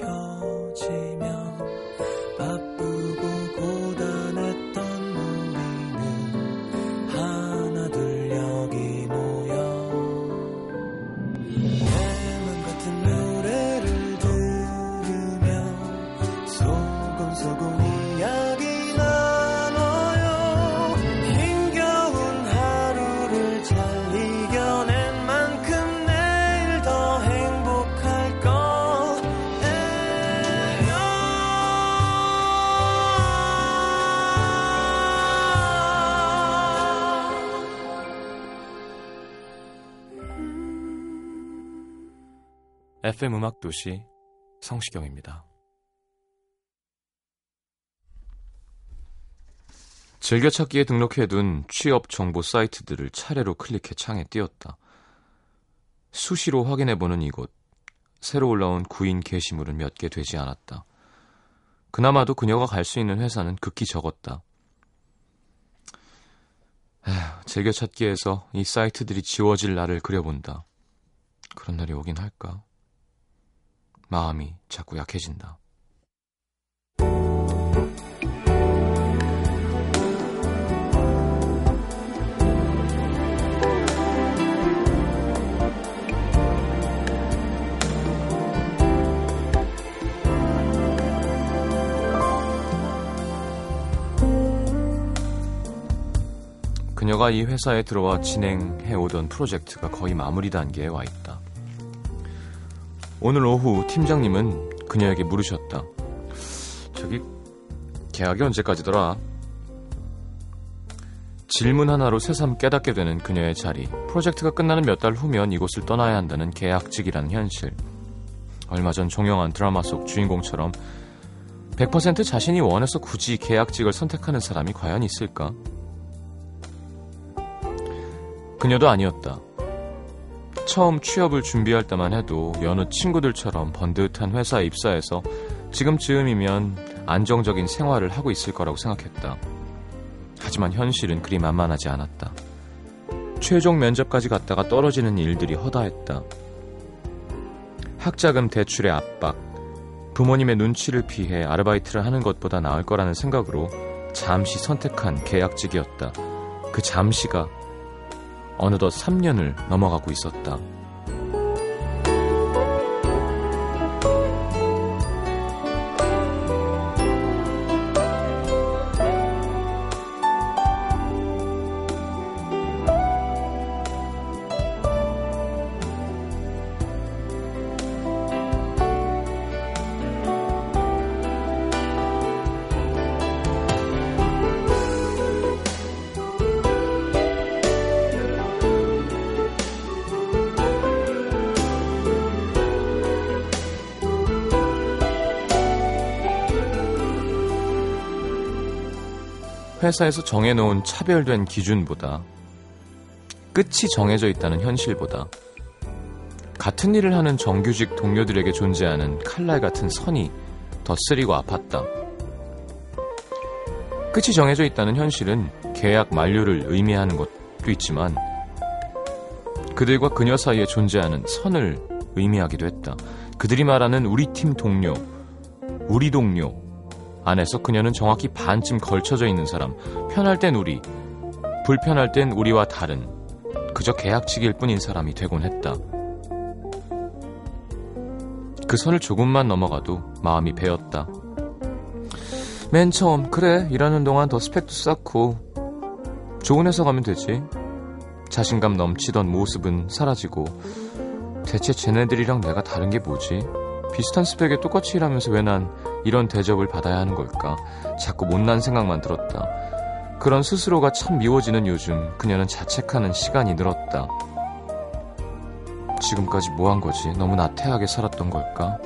켜지면 바쁘고 고단했던 우리는 하나 둘 여기 모여 내 맘같은 노래를 들으며 소곤소곤 FM 음악도시 성시경입니다. 즐겨찾기에 등록해둔 취업 정보 사이트들을 차례로 클릭해 창에 띄웠다. 수시로 확인해보는 이곳, 새로 올라온 구인 게시물은 몇 개 되지 않았다. 그나마도 그녀가 갈 수 있는 회사는 극히 적었다. 즐겨찾기에서 이 사이트들이 지워질 날을 그려본다. 그런 날이 오긴 할까? 마음이 자꾸 약해진다. 그녀가 이 회사에 들어와 진행해오던 프로젝트가 거의 마무리 단계에 와있다. 오늘 오후 팀장님은 그녀에게 물으셨다. 저기 계약이 언제까지더라? 질문 하나로 새삼 깨닫게 되는 그녀의 자리. 프로젝트가 끝나는 몇 달 후면 이곳을 떠나야 한다는 계약직이라는 현실. 얼마 전 종영한 드라마 속 주인공처럼 100% 자신이 원해서 굳이 계약직을 선택하는 사람이 과연 있을까? 그녀도 아니었다. 처음 취업을 준비할 때만 해도 여느 친구들처럼 번듯한 회사에 입사해서 지금쯤이면 안정적인 생활을 하고 있을 거라고 생각했다. 하지만 현실은 그리 만만하지 않았다. 최종 면접까지 갔다가 떨어지는 일들이 허다했다. 학자금 대출의 압박, 부모님의 눈치를 피해 아르바이트를 하는 것보다 나을 거라는 생각으로 잠시 선택한 계약직이었다. 그 잠시가 어느덧 3년을 넘어가고 있었다. 회사에서 정해놓은 차별된 기준보다 끝이 정해져 있다는 현실보다 같은 일을 하는 정규직 동료들에게 존재하는 칼날 같은 선이 더 쓰리고 아팠다. 끝이 정해져 있다는 현실은 계약 만료를 의미하는 것도 있지만 그들과 그녀 사이에 존재하는 선을 의미하기도 했다. 그들이 말하는 우리 팀 동료, 우리 동료 안에서 그녀는 정확히 반쯤 걸쳐져 있는 사람. 편할 땐 우리, 불편할 땐 우리와 다른, 그저 계약직일 뿐인 사람이 되곤 했다. 그 선을 조금만 넘어가도 마음이 베었다. 맨 처음 그래 일하는 동안 더 스펙도 쌓고 좋은 회사 가면 되지. 자신감 넘치던 모습은 사라지고 대체 쟤네들이랑 내가 다른 게 뭐지? 비슷한 스펙에 똑같이 일하면서 왜 난 이런 대접을 받아야 하는 걸까? 자꾸 못난 생각만 들었다. 그런 스스로가 참 미워지는 요즘 그녀는 자책하는 시간이 늘었다. 지금까지 뭐 한 거지? 너무 나태하게 살았던 걸까?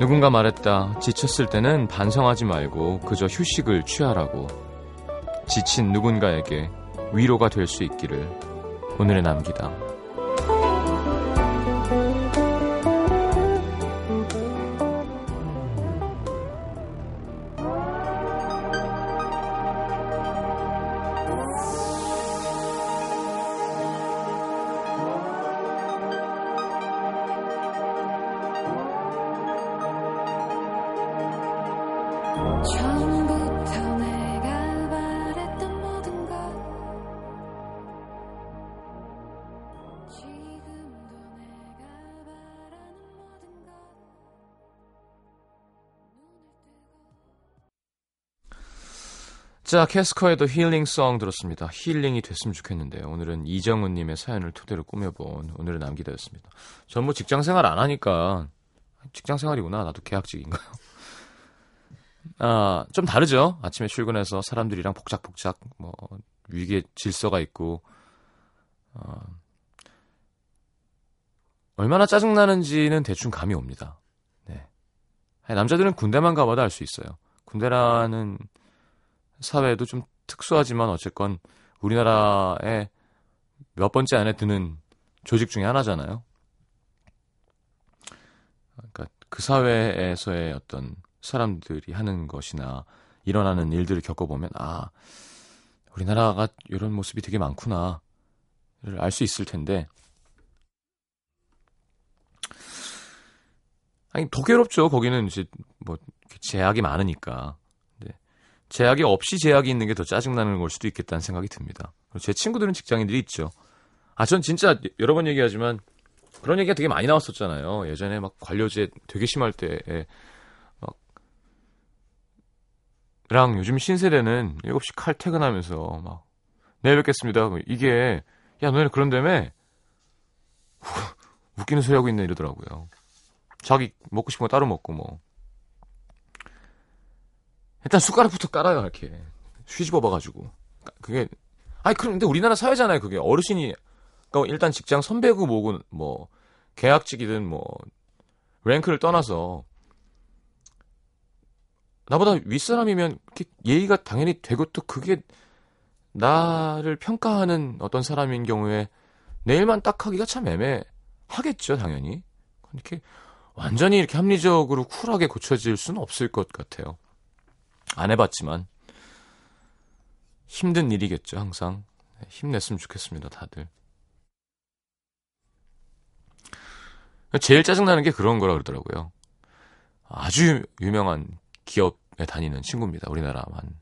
누군가 말했다. 지쳤을 때는 반성하지 말고 그저 휴식을 취하라고. 지친 누군가에게 위로가 될 수 있기를. 오늘의 남기담. 자, 캐스커에도 힐링송 들었습니다. 힐링이 됐으면 좋겠는데요. 오늘은 이정은님의 사연을 토대로 꾸며본 오늘의 남기다였습니다. 전 뭐 직장생활 안 하니까 직장생활이구나. 나도 계약직인가요? 아, 좀 다르죠. 아침에 출근해서 사람들이랑 복작복작 뭐 위기의 질서가 있고 얼마나 짜증나는지는 대충 감이 옵니다. 네. 남자들은 군대만 가봐도 알 수 있어요. 군대라는 사회도 좀 특수하지만 어쨌건 우리나라의 몇 번째 안에 드는 조직 중에 하나잖아요. 그러니까 그 사회에서의 어떤 사람들이 하는 것이나 일어나는 일들을 겪어보면 아, 우리나라가 이런 모습이 되게 많구나를 알 수 있을 텐데, 아니 더 괴롭죠. 거기는 이제 뭐 제약이 많으니까. 제약이 없이 제약이 있는 게 더 짜증나는 걸 수도 있겠다는 생각이 듭니다. 제 친구들은 직장인들이 있죠. 아, 전 진짜 여러 번 얘기하지만 그런 얘기가 되게 많이 나왔었잖아요. 예전에 막 관료제 되게 심할 때에 막랑 요즘 신세대는 7시 칼 퇴근하면서 막 내일 뵙겠습니다. 이게 야, 너네 그런다며? 웃기는 소리 하고 있네 이러더라고요. 자기 먹고 싶은 거 따로 먹고 뭐. 일단 숟가락부터 깔아요, 이렇게. 휘집어봐가지고. 그게, 아니, 근데 우리나라 사회잖아요, 그게. 어르신이, 그러니까 일단 직장 선배고 뭐고, 뭐, 계약직이든 뭐, 랭크를 떠나서, 나보다 윗사람이면 예의가 당연히 되고 또 그게 나를 평가하는 어떤 사람인 경우에 내일만 딱 하기가 참 애매하겠죠, 당연히. 이렇게 완전히 이렇게 합리적으로 쿨하게 고쳐질 수는 없을 것 같아요. 안 해봤지만 힘든 일이겠죠. 항상 힘냈으면 좋겠습니다. 다들 제일 짜증나는 게 그런 거라 그러더라고요. 아주 유명한 기업에 다니는 친구입니다. 우리나라만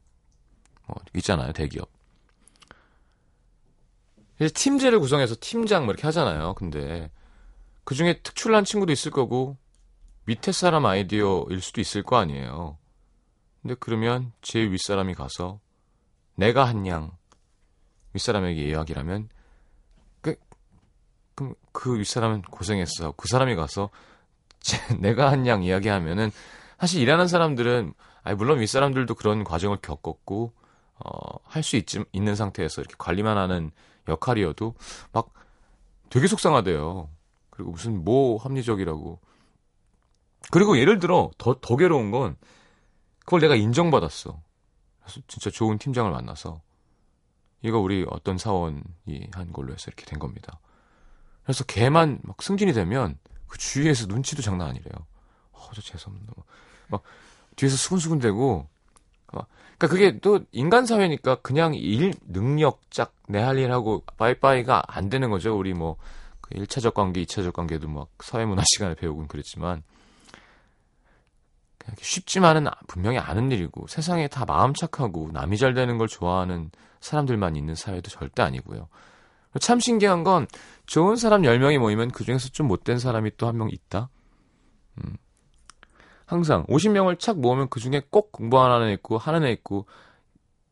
뭐 있잖아요, 대기업. 팀제를 구성해서 팀장 뭐 이렇게 하잖아요. 근데 그중에 특출난 친구도 있을 거고 밑에 사람 아이디어일 수도 있을 거 아니에요. 근데 그러면 제 윗사람이 가서 내가 한 양 윗사람에게 이야기를 하면 그럼 그 윗사람은 고생했어. 그 사람이 가서 내가 한 양 이야기하면은 사실 일하는 사람들은 아니 물론 윗사람들도 그런 과정을 겪었고 할 수 있는 상태에서 이렇게 관리만 하는 역할이어도 막 되게 속상하대요. 그리고 무슨 뭐 합리적이라고. 그리고 예를 들어 더 괴로운 건 그걸 내가 인정받았어. 그래서 진짜 좋은 팀장을 만나서 이거 우리 어떤 사원이 한 걸로 해서 이렇게 된 겁니다. 그래서 걔만 막 승진이 되면 그 주위에서 눈치도 장난 아니래요. 저 죄송합니다. 막 뒤에서 수근수근 대고. 그러니까 그게 또 인간 사회니까 그냥 일 능력 짝 내 할 일하고 바이바이가 안 되는 거죠. 우리 뭐 그 1차적 관계, 2차적 관계도 막 사회문화 시간에 배우곤 그랬지만. 쉽지만은 분명히 아는 일이고 세상에 다 마음 착하고 남이 잘 되는 걸 좋아하는 사람들만 있는 사회도 절대 아니고요. 참 신기한 건 좋은 사람 10명이 모이면 그중에서 좀 못된 사람이 또 한 명 있다. 항상 50명을 착 모으면 그중에 꼭 공부하는 애 있고 하는 애 있고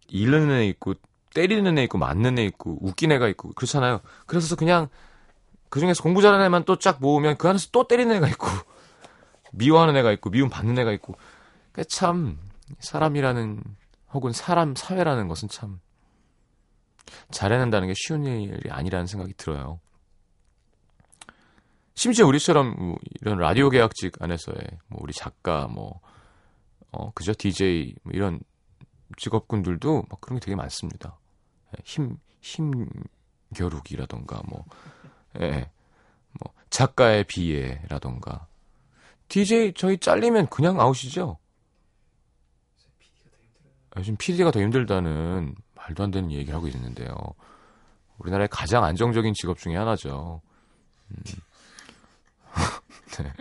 잃는 애 있고 때리는 애 있고 맞는 애 있고 웃긴 애가 있고 그렇잖아요. 그래서 그냥 그중에서 공부 잘하는 애만 또 쫙 모으면 그 안에서 또 때리는 애가 있고 미워하는 애가 있고 미움 받는 애가 있고. 그러니까 참 사람이라는 혹은 사람 사회라는 것은 참 잘해낸다는 게 쉬운 일이 아니라는 생각이 들어요. 심지어 우리처럼 이런 라디오 계약직 안에서의 뭐 우리 작가 뭐 그죠 DJ 뭐 이런 직업군들도 막 그런 게 되게 많습니다. 힘 겨루기라던가 뭐, 예, 뭐 작가의 비애라던가. DJ 저희 잘리면 그냥 아웃이죠? 요즘 PD가 더 힘들다는 말도 안 되는 얘기를 하고 있는데요. 우리나라의 가장 안정적인 직업 중에 하나죠. 네.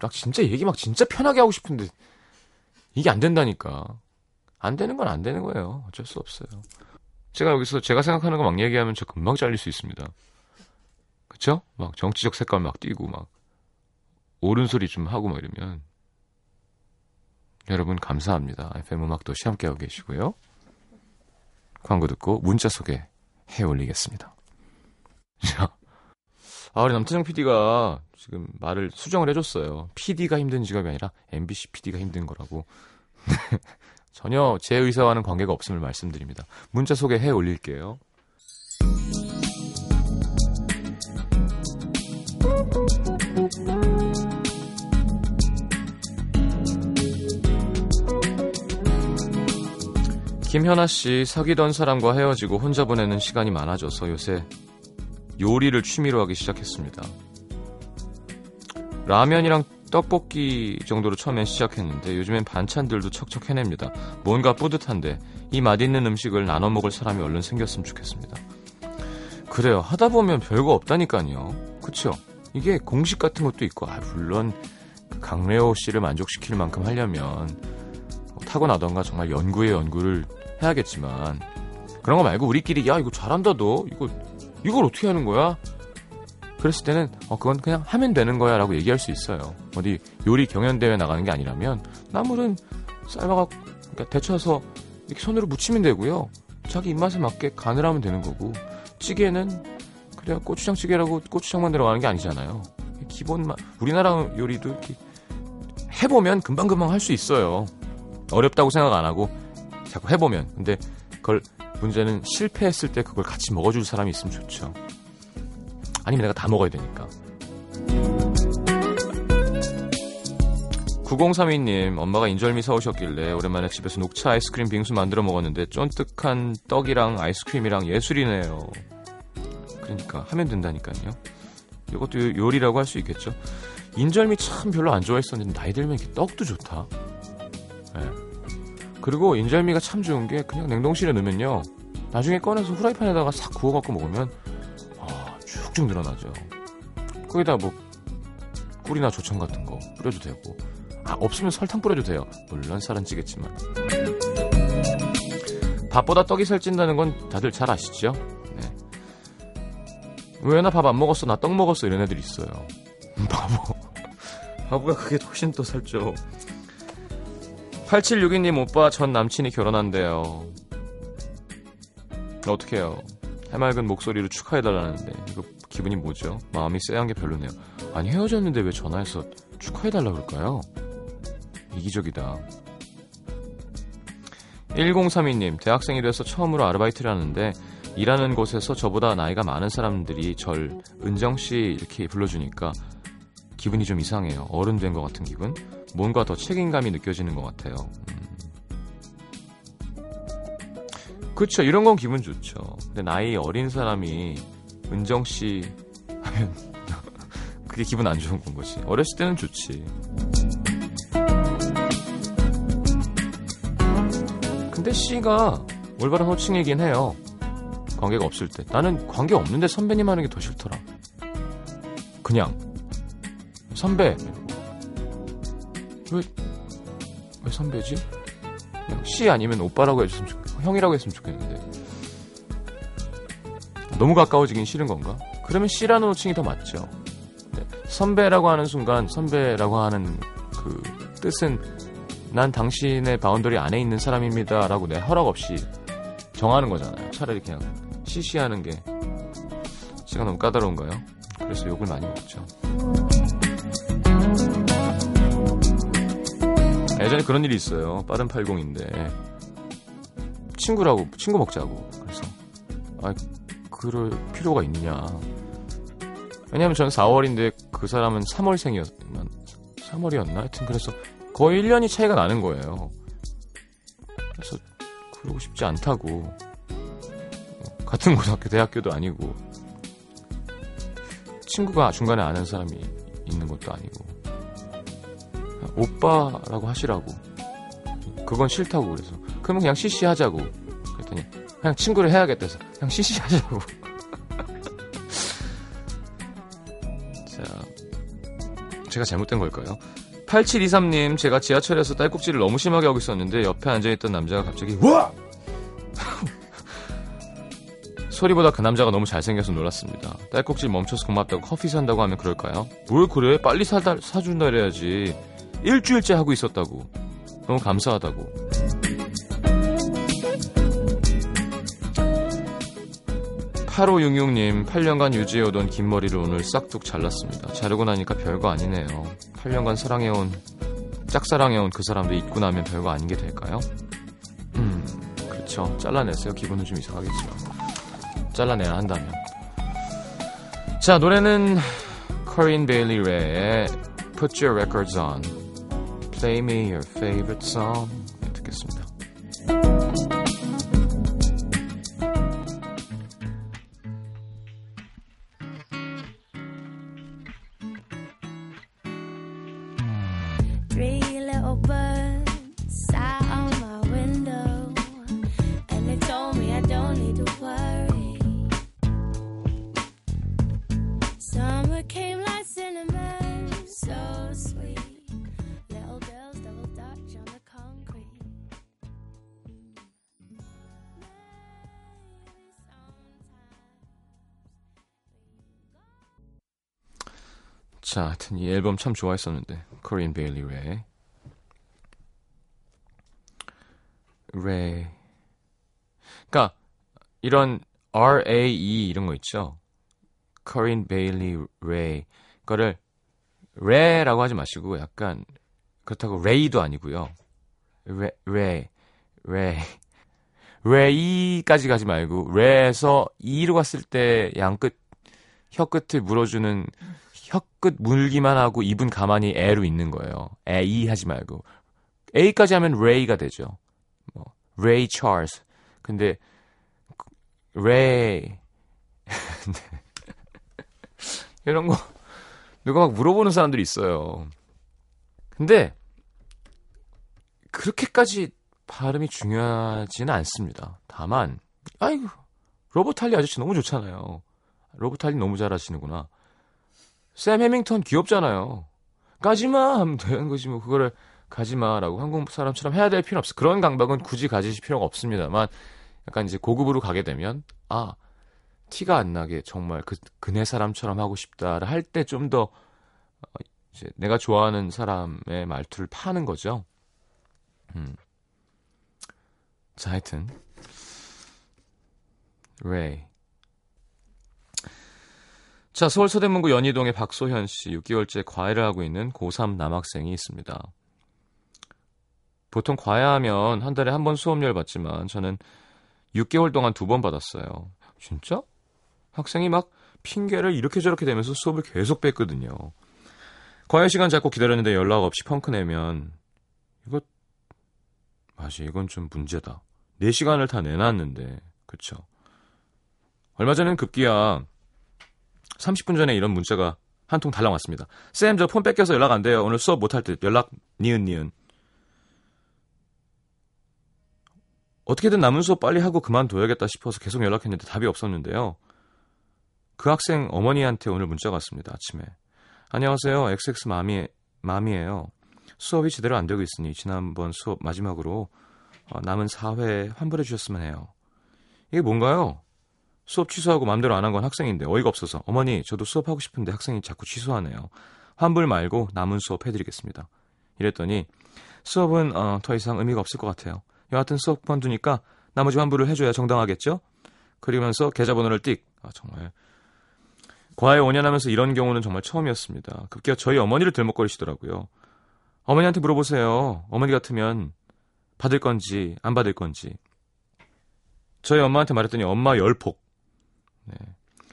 막 진짜 얘기 막 진짜 편하게 하고 싶은데 이게 안 된다니까. 안 되는 건 안 되는 거예요. 어쩔 수 없어요. 제가 여기서 제가 생각하는 거 막 얘기하면 저 금방 잘릴 수 있습니다. 그쵸? 막 정치적 색깔 막 띄고 막 옳은 소리 좀 하고 막 이러면. 여러분 감사합니다. FM 음악도시 함께하고 계시고요. 광고 듣고 문자 소개해 올리겠습니다. 자, 우리 남태정 PD가 지금 말을 수정을 해줬어요. PD가 힘든 직업이 아니라 MBC PD가 힘든 거라고. 전혀 제 의사와는 관계가 없음을 말씀드립니다. 문자 소개해 올릴게요. 김현아씨, 사귀던 사람과 헤어지고 혼자 보내는 시간이 많아져서 요새 요리를 취미로 하기 시작했습니다. 라면이랑 떡볶이 정도로 처음엔 시작했는데 요즘엔 반찬들도 척척 해냅니다. 뭔가 뿌듯한데 이 맛있는 음식을 나눠 먹을 사람이 얼른 생겼으면 좋겠습니다. 그래요. 하다 보면 별거 없다니까요. 그쵸? 이게 공식 같은 것도 있고, 물론 강래호 씨를 만족시킬 만큼 하려면 타고나던가 정말 연구의 연구를 해야겠지만, 그런 거 말고 우리끼리 야 이거 잘한다 너 이걸 어떻게 하는 거야? 그랬을 때는 그건 그냥 하면 되는 거야 라고 얘기할 수 있어요. 어디 요리 경연대회 나가는 게 아니라면 나물은 삶아서 데쳐서 이렇게 손으로 무치면 되고요. 자기 입맛에 맞게 간을 하면 되는 거고, 찌개는 그냥 고추장찌개라고 고추장만 들어가는 게 아니잖아요. 기본만. 우리나라 요리도 이렇게 해보면 금방금방 할 수 있어요. 어렵다고 생각 안 하고 자꾸 해보면. 근데 그걸 문제는 실패했을 때 그걸 같이 먹어줄 사람이 있으면 좋죠. 아니면 내가 다 먹어야 되니까. 9032님, 엄마가 인절미 사오셨길래 오랜만에 집에서 녹차 아이스크림 빙수 만들어 먹었는데 쫀득한 떡이랑 아이스크림이랑 예술이네요. 그러니까 하면 된다니까요. 이것도 요리라고 할 수 있겠죠. 인절미 참 별로 안 좋아했었는데 나이 들면 이렇게 떡도 좋다. 네. 그리고 인절미가 참 좋은 게 그냥 냉동실에 넣으면요, 나중에 꺼내서 후라이팬에다가 싹 구워갖고 먹으면 쭉쭉 늘어나죠. 거기다 뭐 꿀이나 조청 같은 거 뿌려도 되고, 없으면 설탕 뿌려도 돼요. 물론 살은 찌겠지만. 밥보다 떡이 살찐다는 건 다들 잘 아시죠? 네. 왜 나 밥 안 먹었어, 나 떡 먹었어 이런 애들이 있어요. 바보가 그게 훨씬 더 살쪄. 8762님, 오빠 전 남친이 결혼한대요. 어떡해요. 해맑은 목소리로 축하해달라는데 이거 기분이 뭐죠? 마음이 쎄한 게 별로네요. 아니, 헤어졌는데 왜 전화해서 축하해달라 그럴까요? 이기적이다. 1032님, 대학생이 돼서 처음으로 아르바이트를 하는데 일하는 곳에서 저보다 나이가 많은 사람들이 절 은정씨 이렇게 불러주니까 기분이 좀 이상해요. 어른 된 것 같은 기분? 뭔가 더 책임감이 느껴지는 것 같아요. 그쵸, 이런 건 기분 좋죠. 근데 나이 어린 사람이 은정씨 하면 그게 기분 안 좋은 건 거지. 어렸을 때는 좋지. 근데 씨가 올바른 호칭이긴 해요. 관계가 없을 때. 나는 관계 없는데 선배님 하는 게 더 싫더라. 그냥 선배. 왜 선배지? 그냥 씨 아니면 오빠라고 해줬으면 좋겠고, 형이라고 했으면 좋겠는데. 너무 가까워지긴 싫은 건가? 그러면 씨라는 호칭이 더 맞죠. 네. 선배라고 하는 순간, 선배라고 하는 그 뜻은 난 당신의 바운더리 안에 있는 사람입니다 라고 내 허락 없이 정하는 거잖아요. 차라리 그냥 씨씨 하는 게. 씨가 너무 까다로운가요? 그래서 욕을 많이 먹죠. 예전에 그런 일이 있어요. 빠른 80인데 친구라고, 친구 먹자고. 그래서 그럴 필요가 있느냐. 왜냐면 저는 4월인데 그 사람은 3월이었나 하여튼. 그래서 거의 1년이 차이가 나는 거예요. 그래서 그러고 싶지 않다고. 같은 고등학교, 대학교도 아니고, 친구가 중간에 아는 사람이 있는 것도 아니고, 오빠라고 하시라고. 그건 싫다고. 그래서 그러면 그냥 CC 하자고. 그랬더니 그냥 친구를 해야겠다 해서 그냥 CC 하자고. 자, 제가 잘못된 걸까요? 8723님, 제가 지하철에서 딸꾹질을 너무 심하게 하고 있었는데 옆에 앉아있던 남자가 갑자기 와! 소리보다 그 남자가 너무 잘생겨서 놀랐습니다. 딸꾹질 멈춰서 고맙다고 커피 산다고 하면 그럴까요? 뭘 그래? 빨리 사준다 이래야지. 일주일째 하고 있었다고. 너무 감사하다고. (8566님) 8년간 유지해오던 긴 머리를 오늘 싹둑 잘랐습니다. 자르고 나니까 별거 아니네요. 8년간 사랑해온, 짝사랑해온 그 사람도 잊고 나면 별거 아닌 게 될까요? 그렇죠. 잘라냈어요. 기분은 좀 이상하겠지만 잘라내야 한다면. 자, 노래는 Corinne Bailey Rae의 Put Your Records On, Play Me Your Favorite Song 듣겠습니다. 자, 하여튼 이 앨범 참 좋아했었는데, Corinne Bailey Rae. Rae. 그러니까 이런 R-A-E 이런 거 있죠. Corinne Bailey Rae. 그거를 Rae라고 하지 마시고 약간 그렇다고 Ray도 아니고요. Rae. Rae까지 가지 말고 Rae에서 E로 갔을 때 양끝, 혀끝을 물어주는. 혀끝 물기만 하고 입은 가만히 에로 있는 거예요. 에이 하지 말고. 에이까지 하면 레이가 되죠. 뭐, 레이 찰스. 근데 레이 이런 거 누가 막 물어보는 사람들이 있어요. 근데 그렇게까지 발음이 중요하지는 않습니다. 다만 아이고, 로버트 할리 아저씨 너무 좋잖아요. 로버트 할리 너무 잘하시는구나. 샘 해밍턴 귀엽잖아요. 가지마 하면 되는 거지. 뭐 그거를 가지마라고 한국 사람처럼 해야 될 필요는 없어. 그런 강박은 굳이 가지실 필요가 없습니다만, 약간 이제 고급으로 가게 되면 아, 티가 안 나게 정말 그 그네 사람처럼 하고 싶다를 할 때 좀 더 이제 내가 좋아하는 사람의 말투를 파는 거죠. 자, 하여튼 레이. 자, 서울 서대문구 연희동의 박소현 씨, 6개월째 과외를 하고 있는 고3 남학생이 있습니다. 보통 과외하면 한 달에 한 번 수업료를 받지만 저는 6개월 동안 2번 받았어요. 진짜? 학생이 막 핑계를 이렇게 저렇게 대면서 수업을 계속 뺐거든요. 과외 시간 잡고 기다렸는데 연락 없이 펑크 내면 이거 맞아, 이건 좀 문제다. 내 시간을 다 내놨는데. 그쵸? 얼마 전엔 급기야 30분 전에 이런 문자가 한 통 달랑 왔습니다. 쌤, 저 폰 뺏겨서 연락 안 돼요. 오늘 수업 못할 듯. 연락 니은. 어떻게든 남은 수업 빨리 하고 그만둬야겠다 싶어서 계속 연락했는데 답이 없었는데요. 그 학생 어머니한테 오늘 문자가 왔습니다. 아침에. 안녕하세요. XX 맘이에요. 수업이 제대로 안 되고 있으니 지난번 수업 마지막으로 남은 4회 환불해 주셨으면 해요. 이게 뭔가요? 수업 취소하고 맘대로 안 한 건 학생인데 어이가 없어서 어머니, 저도 수업하고 싶은데 학생이 자꾸 취소하네요. 환불 말고 남은 수업 해드리겠습니다. 이랬더니 수업은 더 이상 의미가 없을 것 같아요. 여하튼 수업 그만두니까 나머지 환불을 해줘야 정당하겠죠? 그러면서 계좌번호를 띡. 아, 정말 과외 5년 하면서 이런 경우는 정말 처음이었습니다. 급기야 저희 어머니를 들먹거리시더라고요. 어머니한테 물어보세요. 어머니 같으면 받을 건지 안 받을 건지. 저희 엄마한테 말했더니 엄마 열폭. 네.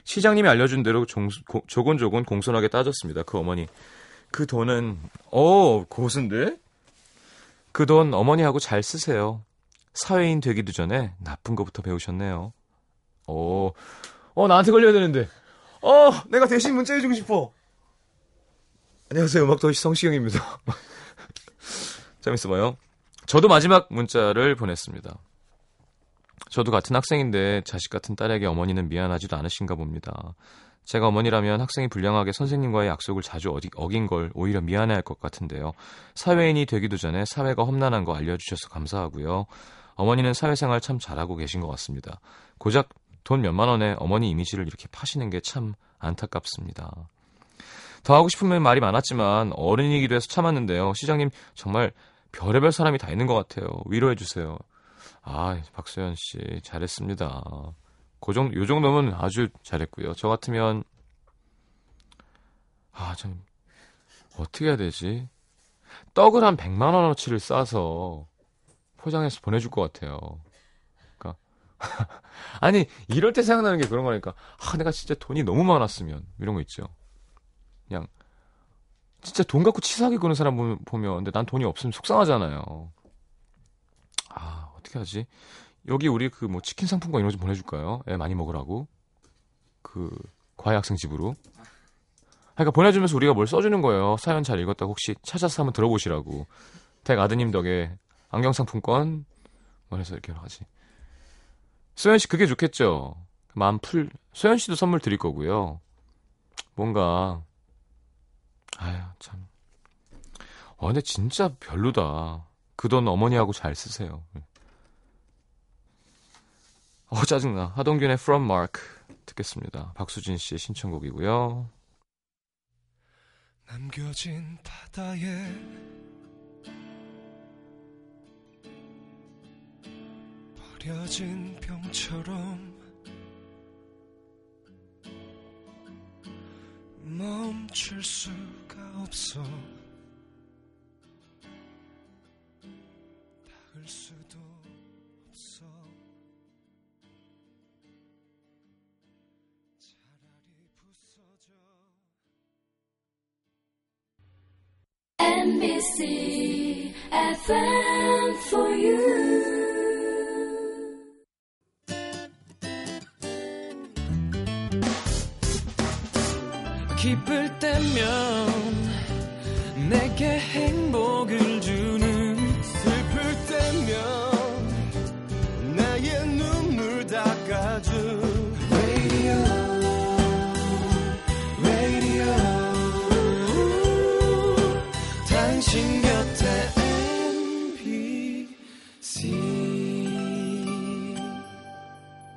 시장님이 알려준 대로 조곤조곤 공손하게 따졌습니다. 그 어머니. 그 돈은 고수인데? 그 돈 어머니하고 잘 쓰세요. 사회인 되기도 전에 나쁜 거부터 배우셨네요. 나한테 걸려야 되는데. 내가 대신 문자 해주고 싶어. 안녕하세요. 음악도시 성시경입니다. 재밌어 봐요. 저도 마지막 문자를 보냈습니다. 저도 같은 학생인데 자식 같은 딸에게 어머니는 미안하지도 않으신가 봅니다. 제가 어머니라면 학생이 불량하게 선생님과의 약속을 자주 어긴 걸 오히려 미안해할 것 같은데요. 사회인이 되기도 전에 사회가 험난한 거 알려주셔서 감사하고요. 어머니는 사회생활 참 잘하고 계신 것 같습니다. 고작 돈 몇만 원에 어머니 이미지를 이렇게 파시는 게 참 안타깝습니다. 더 하고 싶으면 말이 많았지만 어른이기도 해서 참았는데요. 시장님 정말 별의별 사람이 다 있는 것 같아요. 위로해 주세요. 박소연 씨 잘했습니다. 요 정도면 아주 잘했고요. 저 같으면 참 어떻게 해야 되지? 떡을 한 100만 원어치를 싸서 포장해서 보내줄 것 같아요. 그러니까 아니 이럴 때 생각나는 게 그런 거니까 내가 진짜 돈이 너무 많았으면 이런 거 있죠. 그냥 진짜 돈 갖고 치사하게 구는 사람 보면 근데 난 돈이 없으면 속상하잖아요. 어떻게 하지? 여기 우리 치킨 상품권 이런 거 좀 보내줄까요? 애 많이 먹으라고. 과외 학생 집으로. 그러니까 보내주면서 우리가 뭘 써주는 거예요. 사연 잘 읽었다고 혹시 찾아서 한번 들어보시라고. 댁 아드님 덕에 안경 상품권 해서 이렇게 여러 가지. 소연 씨 그게 좋겠죠? 소연 씨도 선물 드릴 거고요. 뭔가 참. 근데 진짜 별로다. 그 돈 어머니하고 잘 쓰세요. 짜증나. 하동균의 From Mark 듣겠습니다. 박수진 씨의 신청곡이고요. 남겨진 바다에 버려진 병처럼 멈출 수가 없어 닿을 수도 없어 차라리 부서져 MBC FM for you 기쁠 때면 내게 행복을 주는 슬플 때면 나의 눈물 닦아줘 Radio Radio 당신 곁에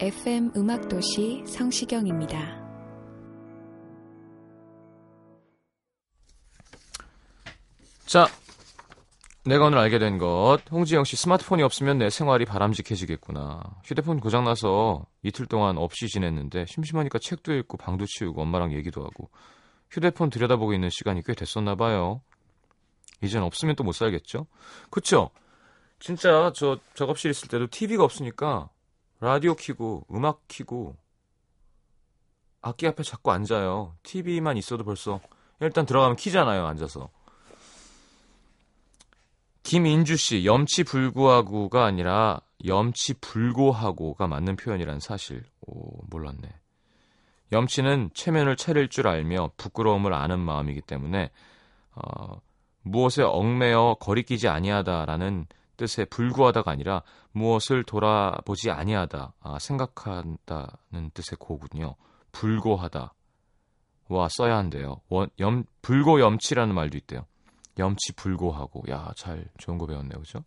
FM 음악도시 성시경입니다. 자, 내가 오늘 알게 된 것. 홍지영 씨, 스마트폰이 없으면 내 생활이 바람직해지겠구나. 휴대폰 고장나서 이틀 동안 없이 지냈는데 심심하니까 책도 읽고 방도 치우고 엄마랑 얘기도 하고 휴대폰 들여다보고 있는 시간이 꽤 됐었나 봐요. 이젠 없으면 또 못 살겠죠? 그쵸? 진짜 저 작업실 있을 때도 TV가 없으니까 라디오 키고 음악 키고 악기 앞에 자꾸 앉아요. TV만 있어도 벌써 일단 들어가면 키잖아요. 앉아서. 김인주 씨 염치불구하고가 아니라 염치불고하고가 맞는 표현이란 사실. 몰랐네. 염치는 체면을 차릴 줄 알며 부끄러움을 아는 마음이기 때문에 무엇에 얽매여 거리끼지 아니하다라는 뜻의 불구하다가 아니라 무엇을 돌아보지 아니하다, 생각한다는 뜻의 고군요. 불고하다와 써야 한대요. 불고염치라는 말도 있대요. 염치 불고하고. 잘 좋은 거 배웠네요. 그죠?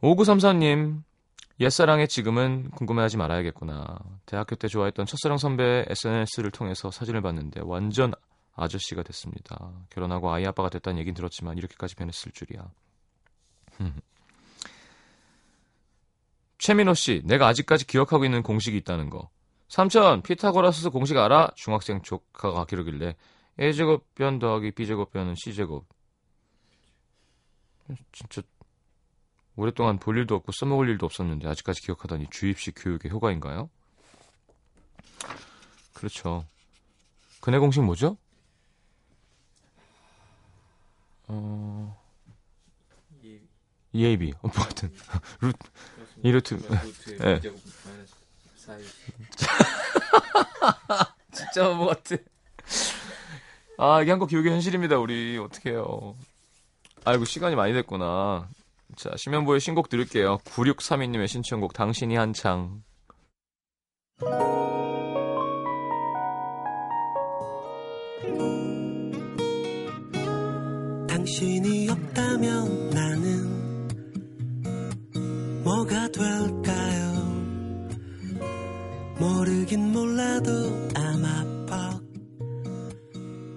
5934님 옛사랑의 지금은 궁금해하지 말아야겠구나. 대학교 때 좋아했던 첫사랑 선배의 SNS를 통해서 사진을 봤는데 완전 아저씨가 됐습니다. 결혼하고 아이 아빠가 됐다는 얘긴 들었지만 이렇게까지 변했을 줄이야. 최민호 씨, 내가 아직까지 기억하고 있는 공식이 있다는 거. 삼촌, 피타고라스 공식 알아? 중학생 조카가 기르길래 A제곱 변 더하기 B제곱 변은 C제곱. 진짜 오랫동안 볼 일도 없고 써먹을 일도 없었는데 아직까지 기억하다니 주입식 교육의 효과인가요? 그렇죠. 근해 공식 뭐죠? EAB. 뭐 하여튼. 이루트. 예. 진짜 뭐 같아. 아, 이게 한국 교육의 현실입니다, 우리. 어떡해요. 아이고, 시간이 많이 됐구나. 자, 심연보의 신곡 들을게요. 9632님의 신청곡, 당신이 한창. 당신이 없다면 나는 뭐가 될까요? 모르긴 몰라도 아마 퍽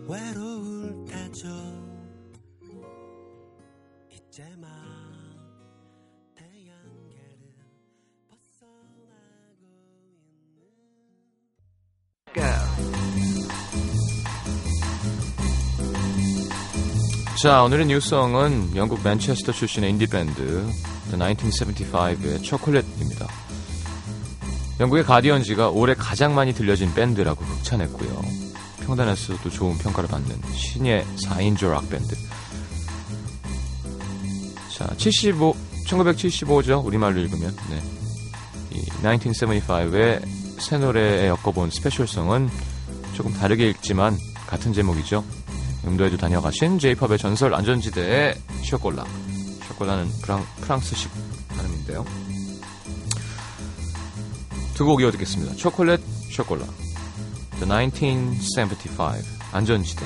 외로울 때죠. 이제 막 자, 오늘의 뉴스성은 영국 맨체스터 출신의 인디밴드 The 1975의 초콜릿입니다. 영국의 가디언지가 올해 가장 많이 들려진 밴드라고 극찬했고요. 평단에서도 좋은 평가를 받는 신예 4인조 락밴드. 자, 1975죠. 우리말로 읽으면. 네. 이 1975의 새 노래에 엮어본 스페셜성은 조금 다르게 읽지만 같은 제목이죠. 음도에도 다녀가신 J-POP의 전설 안전지대의 쇼콜라. 쇼콜라는 프랑스식 발음인데요. 두 곡 이어 듣겠습니다. 초콜릿, 쇼콜라. The 1975. 안전지대.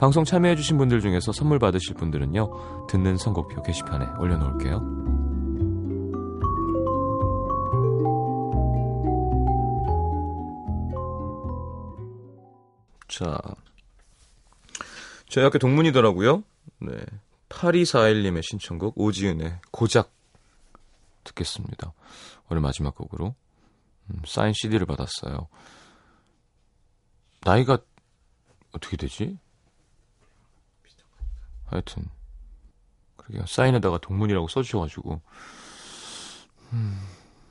방송 참여해주신 분들 중에서 선물 받으실 분들은요, 듣는 선곡표 게시판에 올려놓을게요. 자, 저희 학교 동문이더라고요. 네, 8241님의 신청곡 오지은의 고작 듣겠습니다. 오늘 마지막 곡으로 사인 CD를 받았어요. 나이가 어떻게 되지? 하여튼 그러게요. 사인에다가 동문이라고 써주셔가지고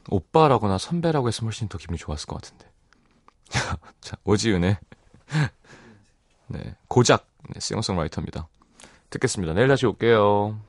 오빠라거나 선배라고 했으면 훨씬 더 기분이 좋았을 것 같은데. 자, 오지은의 네, 고작. 네, 싱어송라이터입니다. 듣겠습니다. 내일 다시 올게요.